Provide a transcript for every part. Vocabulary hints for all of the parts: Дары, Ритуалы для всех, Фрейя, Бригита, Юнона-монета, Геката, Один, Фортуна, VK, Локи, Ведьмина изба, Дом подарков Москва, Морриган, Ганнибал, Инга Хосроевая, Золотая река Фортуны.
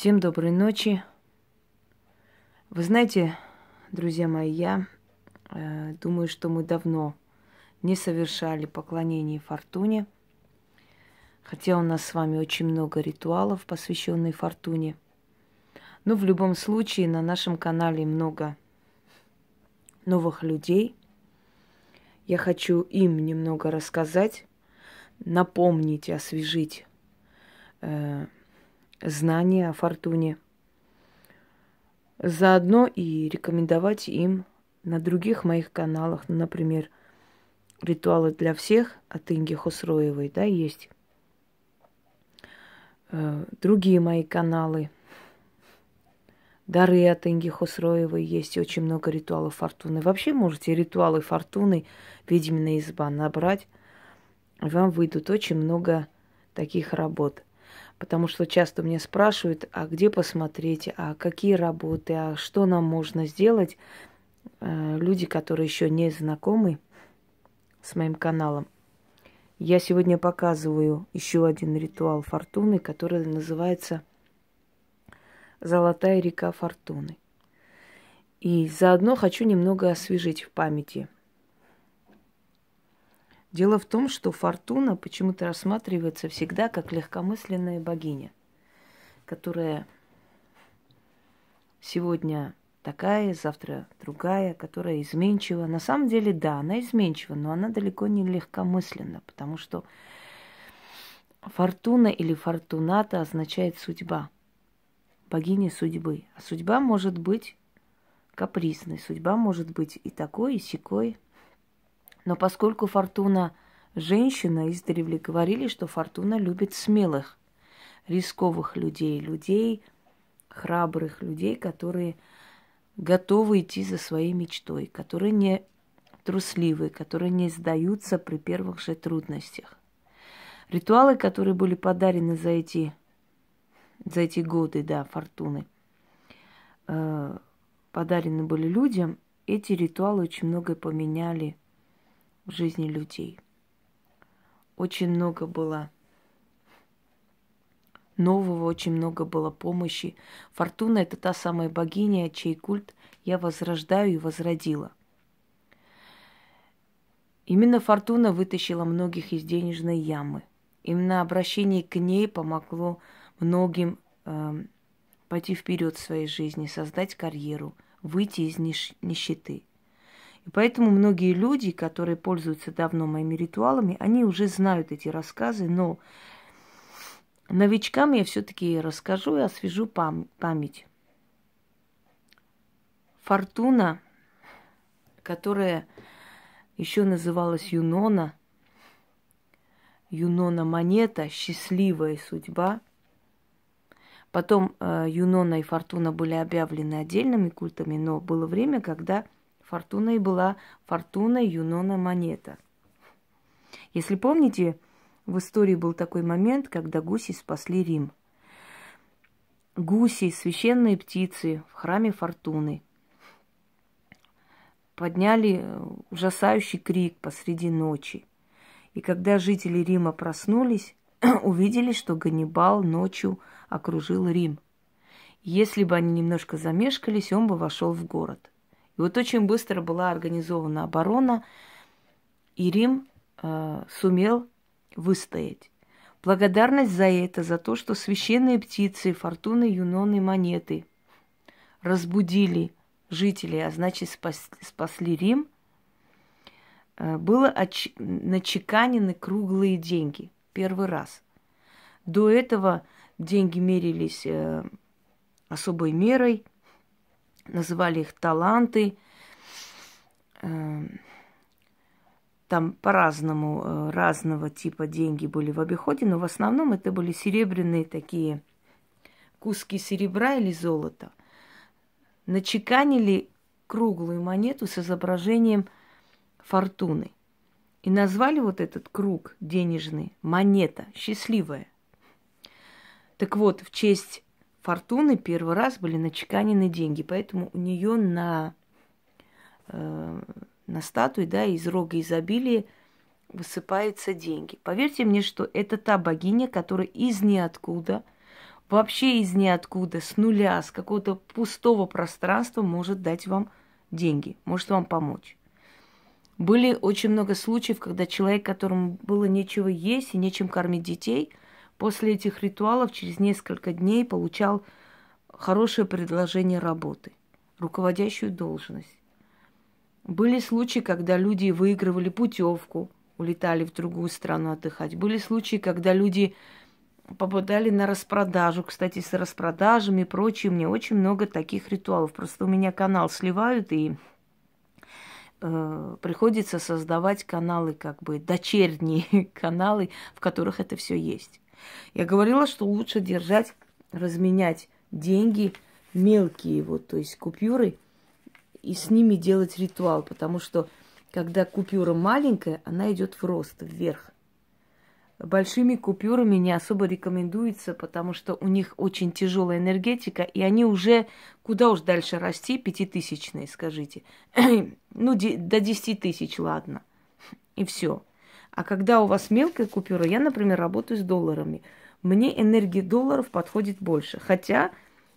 Всем доброй ночи. Вы знаете, друзья мои, я думаю, что мы давно не совершали поклонение Фортуне. Хотя у нас с вами очень много ритуалов, посвященных Фортуне. Но в любом случае на нашем канале много новых людей. Я хочу им немного рассказать, напомнить, освежить знания о Фортуне. Заодно и рекомендовать им на других моих каналах, ну, например, «Ритуалы для всех» от Инги Хосроевой, да, есть. Другие мои каналы. «Дары» от Инги Хосроевой есть, очень много ритуалов Фортуны. Вообще можете ритуалы Фортуны, «Ведьмина изба» набрать, и вам выйдут очень много таких работ. Потому что часто меня спрашивают, а где посмотреть, а какие работы, а что нам можно сделать. Люди, которые еще не знакомы с моим каналом. Я сегодня показываю еще один ритуал Фортуны, который называется «Золотая река Фортуны». И заодно хочу немного освежить в памяти. Дело в том, что Фортуна почему-то рассматривается всегда как легкомысленная богиня, которая сегодня такая, завтра другая, которая изменчива. На самом деле, да, она изменчива, но она далеко не легкомысленна, потому что Фортуна или Фортуната означает судьба. Богиня судьбы. А судьба может быть капризной, судьба может быть и такой, и сякой. Но поскольку Фортуна женщина, издревле говорили, что Фортуна любит смелых, рисковых людей, храбрых людей, которые готовы идти за своей мечтой, которые не трусливы, которые не сдаются при первых же трудностях. Ритуалы, которые были подарены за эти годы, да, Фортуны, подарены были людям, эти ритуалы очень многое поменяли в жизни людей. Очень много было нового, очень много было помощи. Фортуна – это та самая богиня, чей культ я возрождаю и возродила. Именно Фортуна вытащила многих из денежной ямы. Именно обращение к ней помогло многим пойти вперед в своей жизни, создать карьеру, выйти из нищеты. И поэтому многие люди, которые пользуются давно моими ритуалами, они уже знают эти рассказы, но новичкам я все-таки расскажу и освежу память. Фортуна, которая еще называлась Юнона, Юнона-монета, счастливая судьба. Потом Юнона и Фортуна были объявлены отдельными культами, но было время, когда Фортуной была Фортуна Юнона-монета. Если помните, в истории был такой момент, когда гуси спасли Рим. Гуси, священные птицы в храме Фортуны, подняли ужасающий крик посреди ночи. И когда жители Рима проснулись, увидели, что Ганнибал ночью окружил Рим. Если бы они немножко замешкались, он бы вошел в город. И вот очень быстро была организована оборона, и Рим сумел выстоять. Благодарность за это, за то, что священные птицы, Фортуны, Юноны, монеты разбудили жителей, а значит спасли Рим, было начеканены круглые деньги. Первый раз. До этого деньги мерились особой мерой, называли их таланты. Там по-разному, разного типа деньги были в обиходе, но в основном это были серебряные такие куски серебра или золота. Начеканили круглую монету с изображением Фортуны. И назвали вот этот круг денежный монета, счастливая. Так вот, в честь Фортуны первый раз были начеканены деньги, поэтому у нее на статуе, да, из рога изобилия высыпаются деньги. Поверьте мне, что это та богиня, которая из ниоткуда вообще из ниоткуда, с нуля, с какого-то пустого пространства может дать вам деньги, может вам помочь. Были очень много случаев, когда человек, которому было нечего есть и нечем кормить детей, после этих ритуалов через несколько дней получал хорошее предложение работы, руководящую должность. Были случаи, когда люди выигрывали путевку, улетали в другую страну отдыхать. Были случаи, когда люди попадали на распродажу. Кстати, с распродажами и прочим, мне очень много таких ритуалов. Просто у меня канал сливают, и приходится создавать каналы, как бы дочерние каналы, в которых это все есть. Я говорила, что лучше держать, разменять деньги мелкие, вот, то есть купюры, и с ними делать ритуал, потому что когда купюра маленькая, она идет в рост, вверх. Большими купюрами не особо рекомендуется, потому что у них очень тяжелая энергетика, и они уже куда уж дальше расти, 5-тысячные, скажите. Ну, до 10 тысяч, ладно. И все. А когда у вас мелкая купюра, я, например, работаю с долларами. Мне энергии долларов подходит больше. Хотя,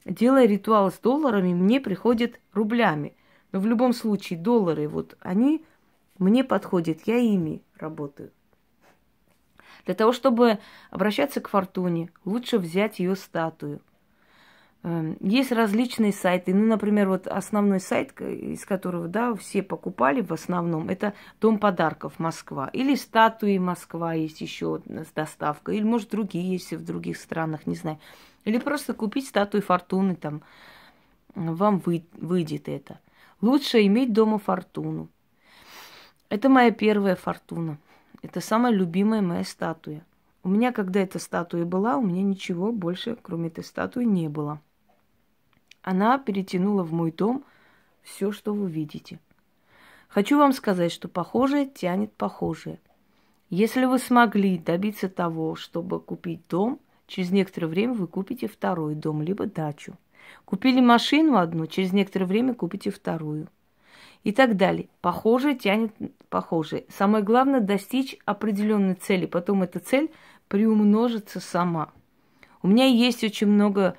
делая ритуал с долларами, мне приходят рублями. Но в любом случае, доллары, вот они мне подходят, я ими работаю. Для того, чтобы обращаться к фортуне, лучше взять ее статую. Есть различные сайты. Ну, например, вот основной сайт, из которого, да, все покупали в основном, это Дом подарков Москва. Или статуи Москва есть еще с доставкой. Или, может, другие есть в других странах, не знаю. Или просто купить статуи фортуны, там вам выйдет это. Лучше иметь дома фортуну. Это моя первая фортуна. Это самая любимая моя статуя. У меня, когда эта статуя была, у меня ничего больше, кроме этой статуи, не было. Она перетянула в мой дом все, что вы видите. Хочу вам сказать, что похожее тянет похожее. Если вы смогли добиться того, чтобы купить дом, через некоторое время вы купите второй дом, либо дачу. Купили машину одну, через некоторое время купите вторую. И так далее. Похожее тянет похожее. Самое главное — достичь определенной цели. Потом эта цель приумножится сама. У меня есть очень много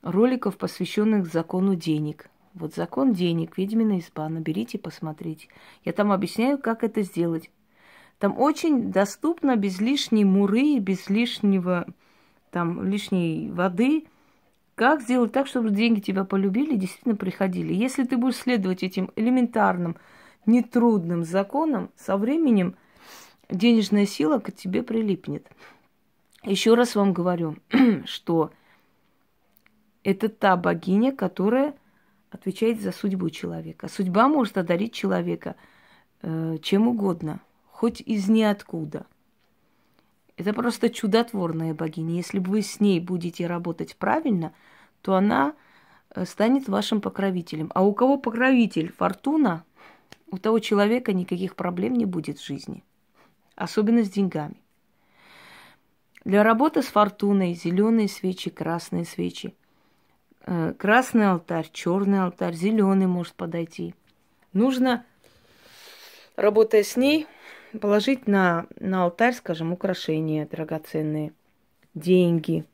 роликов, посвященных закону денег. Вот закон денег, Ведьмина изба. Наберите, посмотрите. Я там объясняю, как это сделать. Там очень доступно, без лишней муры, без лишнего, там, лишней воды. Как сделать так, чтобы деньги тебя полюбили и действительно приходили? Если ты будешь следовать этим элементарным, нетрудным законам, со временем денежная сила к тебе прилипнет. Еще раз вам говорю, что это та богиня, которая отвечает за судьбу человека. Судьба может одарить человека чем угодно, хоть из ниоткуда. Это просто чудотворная богиня. Если вы с ней будете работать правильно, то она станет вашим покровителем. А у кого покровитель фортуна, у того человека никаких проблем не будет в жизни. Особенно с деньгами. Для работы с фортуной зеленые свечи, красные свечи. Красный алтарь, черный алтарь, зеленый может подойти. Нужно, работая с ней, положить на алтарь, скажем, украшения драгоценные, деньги,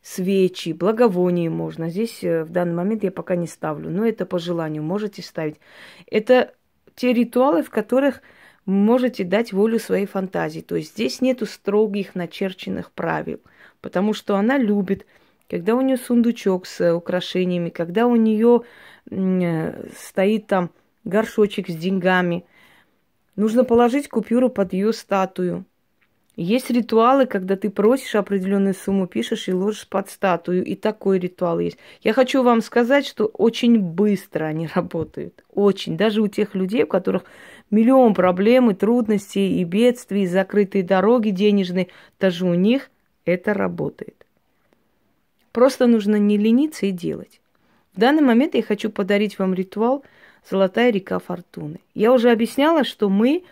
свечи, благовония можно. Здесь в данный момент я пока не ставлю, но это по желанию можете ставить. Это те ритуалы, в которых можете дать волю своей фантазии. То есть здесь нету строгих начерченных правил, потому что она любит, когда у нее сундучок с украшениями, когда у нее стоит там горшочек с деньгами. Нужно положить купюру под ее статую. Есть ритуалы, когда ты просишь определенную сумму, пишешь и ложишь под статую. И такой ритуал есть. Я хочу вам сказать, что очень быстро они работают. Очень. Даже у тех людей, у которых миллион проблем и трудностей, и бедствий, и закрытые дороги денежные, даже у них это работает. Просто нужно не лениться и делать. В данный момент я хочу подарить вам ритуал «Золотая река Фортуны». Я уже объясняла, что мы,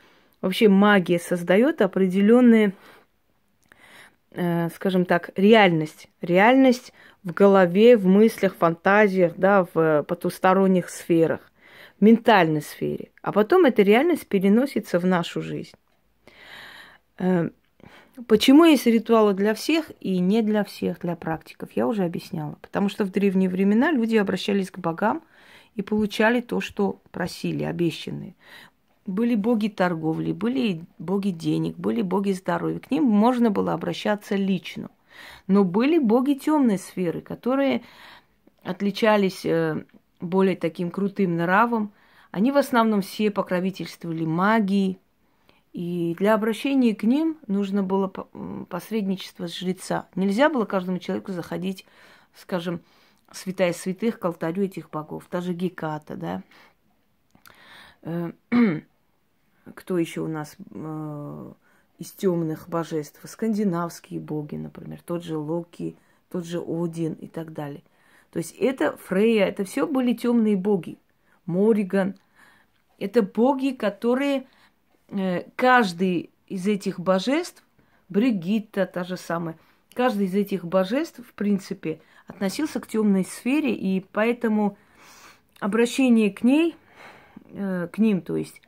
вообще магия создает определенную, скажем так, реальность. Реальность в голове, в мыслях, фантазиях, да, в потусторонних сферах, в ментальной сфере. А потом эта реальность переносится в нашу жизнь. Почему есть ритуалы для всех и не для всех, для практиков, я уже объясняла. Потому что в древние времена люди обращались к богам и получали то, что просили, обещанные. Были боги торговли, были боги денег, были боги здоровья. К ним можно было обращаться лично. Но были боги темной сферы, которые отличались более таким крутым нравом. Они в основном все покровительствовали магии. И для обращения к ним нужно было посредничество жреца. Нельзя было каждому человеку заходить, скажем, святая святых к алтарю этих богов. Даже Геката, да. Кто еще у нас из темных божеств? Скандинавские боги, например, тот же Локи, тот же Один и так далее. То есть это Фрейя, это все были темные боги. Морриган. Это боги, которые каждый из этих божеств, Бригита та же самая, каждый из этих божеств, в принципе, относился к темной сфере, и поэтому обращение к ней, к ним, то есть,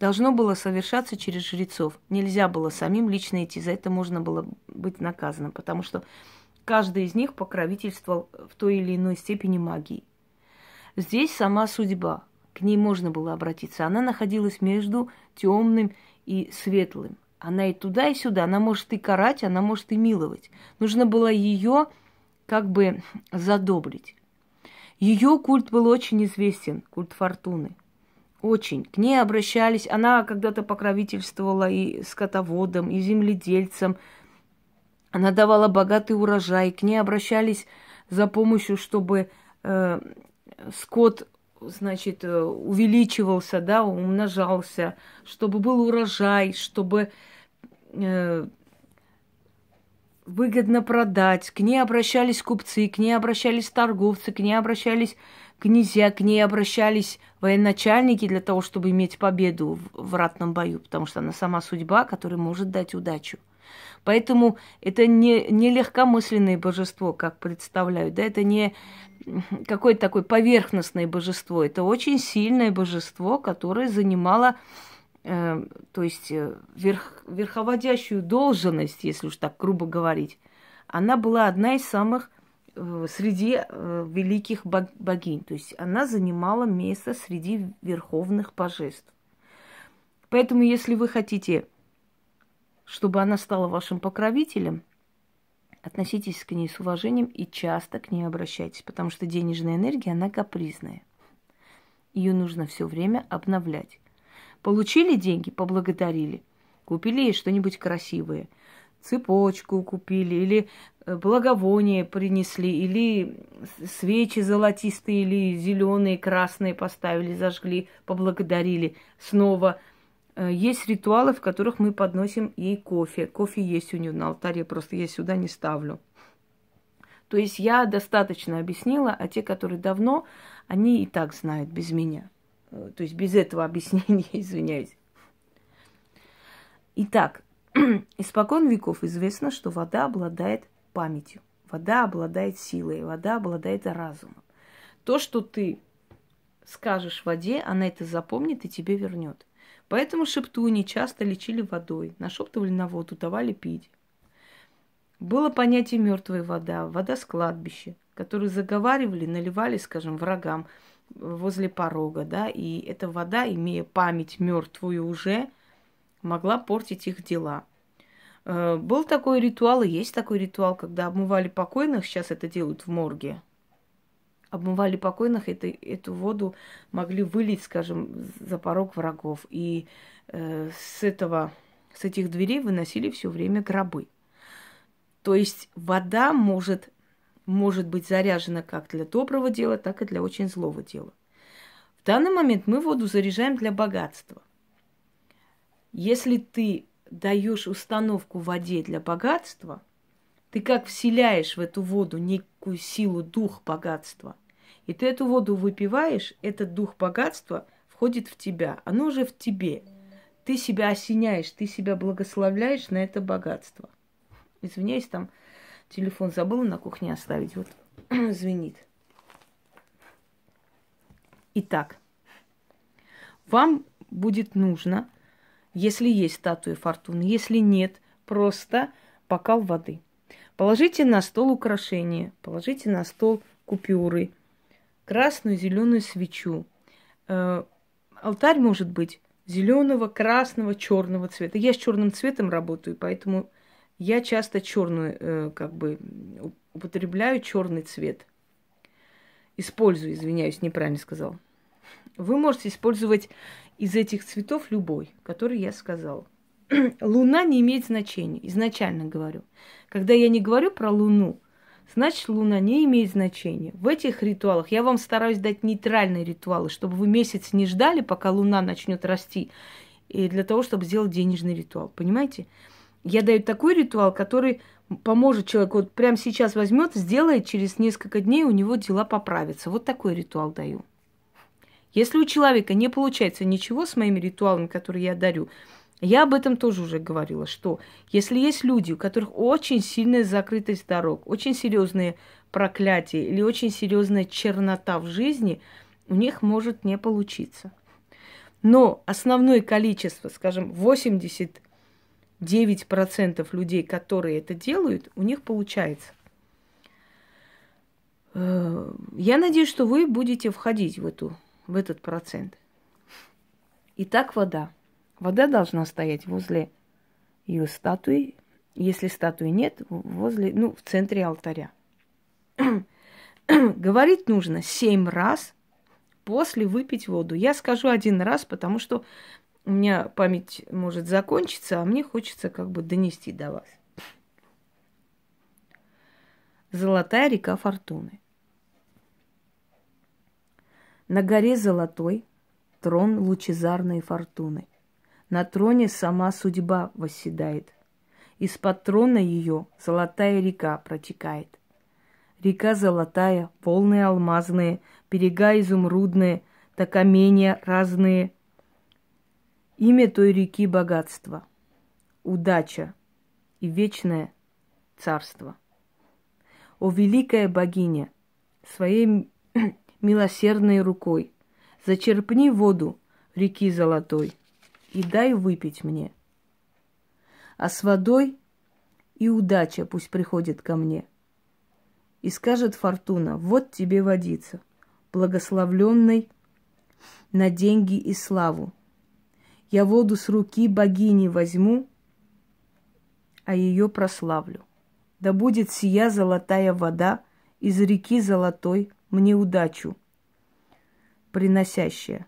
должно было совершаться через жрецов. Нельзя было самим лично идти, за это можно было быть наказанным, потому что каждый из них покровительствовал в той или иной степени магии. Здесь сама судьба, к ней можно было обратиться. Она находилась между темным и светлым. Она и туда, и сюда. Она может и карать, она может и миловать. Нужно было ее как бы задобрить. Ее культ был очень известен, культ Фортуны. Очень. К ней обращались. Она когда-то покровительствовала и скотоводам, и земледельцам. Она давала богатый урожай. К ней обращались за помощью, чтобы скот, значит, увеличивался, да, умножался, чтобы был урожай, чтобы выгодно продать. К ней обращались купцы, к ней обращались торговцы, к ней обращались князья, к ней обращались военачальники для того, чтобы иметь победу в ратном бою, потому что она сама судьба, которая может дать удачу. Поэтому это не легкомысленное божество, как представляют, да, это не какое-то такое поверхностное божество, это очень сильное божество, которое занимало, то есть, верховодящую должность, если уж так грубо говорить. Она была одна из самых среди великих богинь, то есть она занимала место среди верховных божеств. Поэтому, если вы хотите, чтобы она стала вашим покровителем, относитесь к ней с уважением и часто к ней обращайтесь, потому что денежная энергия, она капризная. Ее нужно все время обновлять. Получили деньги, поблагодарили, купили ей что-нибудь красивое. Цепочку купили, или благовоние принесли, или свечи золотистые, или зеленые, красные поставили, зажгли, поблагодарили. Снова есть ритуалы, в которых мы подносим ей кофе. Кофе есть у нее на алтаре, просто я сюда не ставлю. То есть я достаточно объяснила, а те, которые давно, они и так знают без меня. То есть без этого объяснения, извиняюсь. Итак, испокон веков известно, что вода обладает памятью, вода обладает силой, вода обладает разумом. То, что ты скажешь воде, она это запомнит и тебе вернет. Поэтому шептуни часто лечили водой, нашептывали на воду, давали пить. Было понятие мертвая вода, вода с кладбища, которую заговаривали, наливали, скажем, врагам возле порога, да, и эта вода, имея память мертвую уже, могла портить их дела. Был такой ритуал, и есть такой ритуал, когда обмывали покойных, сейчас это делают в морге. Обмывали покойных, эту воду могли вылить, скажем, за порог врагов. И с этих дверей выносили все время гробы. То есть вода может быть заряжена как для доброго дела, так и для очень злого дела. В данный момент мы воду заряжаем для богатства. Если ты даешь установку воде для богатства, ты как вселяешь в эту воду некую силу, дух богатства. И ты эту воду выпиваешь, этот дух богатства входит в тебя. Оно уже в тебе. Ты себя осеняешь, ты себя благословляешь на это богатство. Извиняюсь, там телефон забыла на кухне оставить. Вот звенит. Итак, вам будет нужно, если есть статуя Фортуны, если нет, просто бокал воды. Положите на стол украшения, положите на стол купюры, красную, зеленую свечу. Алтарь может быть зеленого, красного, черного цвета. Я с черным цветом работаю, поэтому я часто черную, употребляю черный цвет. Использую, извиняюсь, неправильно сказала. Вы можете использовать из этих цветов любой, который я сказала. Луна не имеет значения, изначально говорю. Когда я не говорю про Луну, значит, Луна не имеет значения. В этих ритуалах я вам стараюсь дать нейтральные ритуалы, чтобы вы месяц не ждали, пока Луна начнет расти, и для того, чтобы сделать денежный ритуал. Понимаете? Я даю такой ритуал, который поможет человеку. Вот прямо сейчас возьмет, сделает, через несколько дней у него дела поправятся. Вот такой ритуал даю. Если у человека не получается ничего с моими ритуалами, которые я дарю, я об этом тоже уже говорила, что если есть люди, у которых очень сильная закрытость дорог, очень серьезные проклятия или очень серьезная чернота в жизни, у них может не получиться. Но основное количество, скажем, 89% людей, которые это делают, у них получается. Я надеюсь, что вы будете входить в этот процент. Итак, вода. Вода должна стоять возле ее статуи. Если статуи нет, возле, в центре алтаря. Говорить нужно 7 раз, после выпить воду. Я скажу 1 раз, потому что у меня память может закончиться, а мне хочется донести до вас. Золотая река Фортуны. На горе Золотой трон лучезарной Фортуны. На троне сама судьба восседает. Из-под трона ее золотая река протекает. Река золотая, волны алмазные, берега изумрудные, да каменья разные. Имя той реки — богатство, удача и вечное царство. О, великая богиня, своей милосердной рукой зачерпни воду реки золотой и дай выпить мне. А с водой и удача пусть приходит ко мне. И скажет Фортуна: вот тебе водица, благословленной на деньги и славу. Я воду с руки богини возьму, а ее прославлю. Да будет сия золотая вода из реки золотой мне удачу приносящая.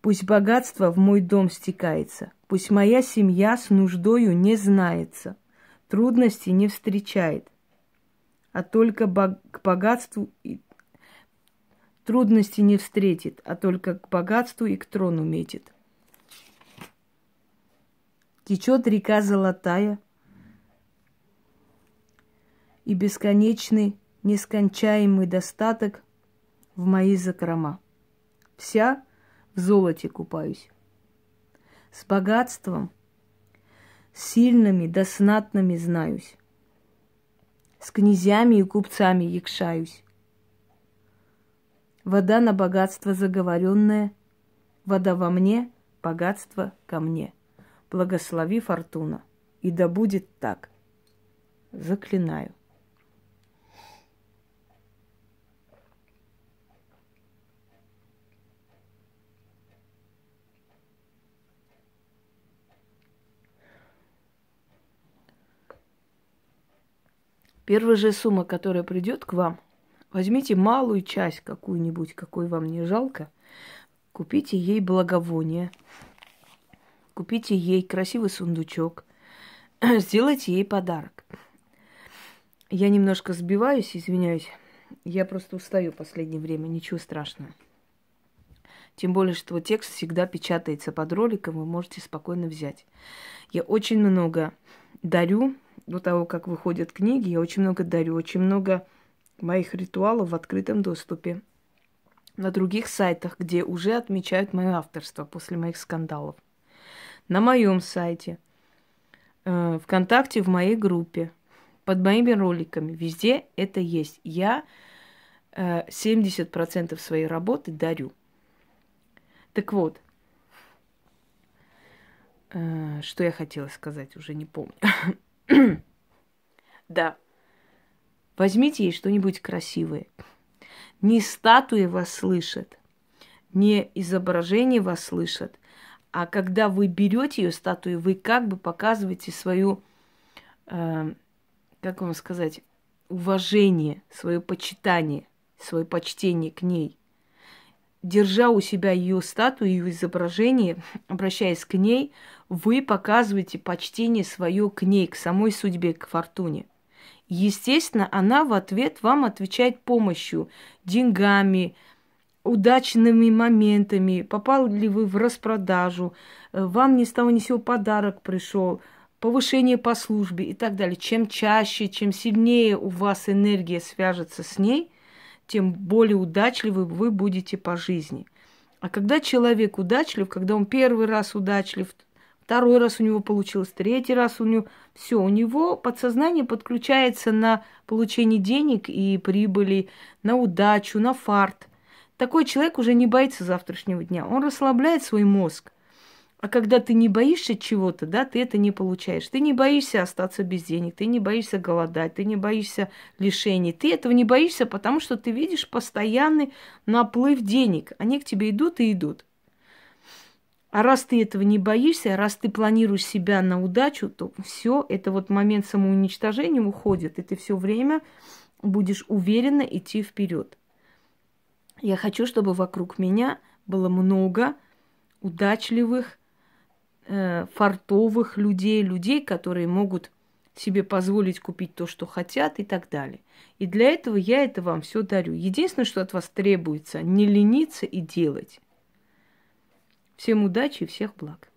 Пусть богатство в мой дом стекается, пусть моя семья с нуждою не знается, трудностей не встречает, трудности не встретит, а только к богатству и к трону метит. Течет река золотая, и бесконечный, нескончаемый достаток в мои закрома. Вся в золоте купаюсь. С богатством, сильными да знатными знаюсь. С князьями и купцами якшаюсь. Вода на богатство заговоренная, вода во мне, богатство ко мне. Благослови, Фортуна, и да будет так. Заклинаю. Первая же сумма, которая придет к вам, возьмите малую часть какую-нибудь, какой вам не жалко, купите ей благовоние, купите ей красивый сундучок, сделайте ей подарок. Я немножко сбиваюсь, извиняюсь, я просто устаю в последнее время, ничего страшного. Тем более, что текст всегда печатается под роликом, вы можете спокойно взять. Я очень много дарю. До того, как выходят книги, я очень много дарю, очень много моих ритуалов в открытом доступе на других сайтах, где уже отмечают мое авторство после моих скандалов. На моем сайте, ВКонтакте, в моей группе, под моими роликами. Везде это есть. Я 70% своей работы дарю. Так вот, Что я хотела сказать, уже не помню. Да. Возьмите ей что-нибудь красивое. Не статуи вас слышат, не изображения вас слышат, а когда вы берете ее статую, вы как бы показываете свою, как вам сказать, уважение, свое почитание, свое почтение к ней. Держа у себя ее статую, ее изображение, обращаясь к ней, вы показываете почтение свое к ней, к самой судьбе, к фортуне. Естественно, она в ответ вам отвечает помощью, деньгами, удачными моментами. Попали ли вы в распродажу, вам ни с того ни сего подарок пришел, повышение по службе и так далее. Чем чаще, чем сильнее у вас энергия свяжется с ней, тем более удачливы вы будете по жизни. А когда человек удачлив, когда он первый раз удачлив, второй раз у него получилось, третий раз у него... Все, у него подсознание подключается на получение денег и прибыли, на удачу, на фарт. Такой человек уже не боится завтрашнего дня. Он расслабляет свой мозг. А когда ты не боишься чего-то, да, ты это не получаешь. Ты не боишься остаться без денег, ты не боишься голодать, ты не боишься лишений. Ты этого не боишься, потому что ты видишь постоянный наплыв денег. Они к тебе идут и идут. А раз ты этого не боишься, раз ты планируешь себя на удачу, то все, это вот момент самоуничтожения уходит, и ты все время будешь уверенно идти вперед. Я хочу, чтобы вокруг меня было много удачливых, фартовых людей, которые могут себе позволить купить то, что хотят, и так далее. И для этого я это вам все дарю. Единственное, что от вас требуется, не лениться и делать. Всем удачи и всех благ.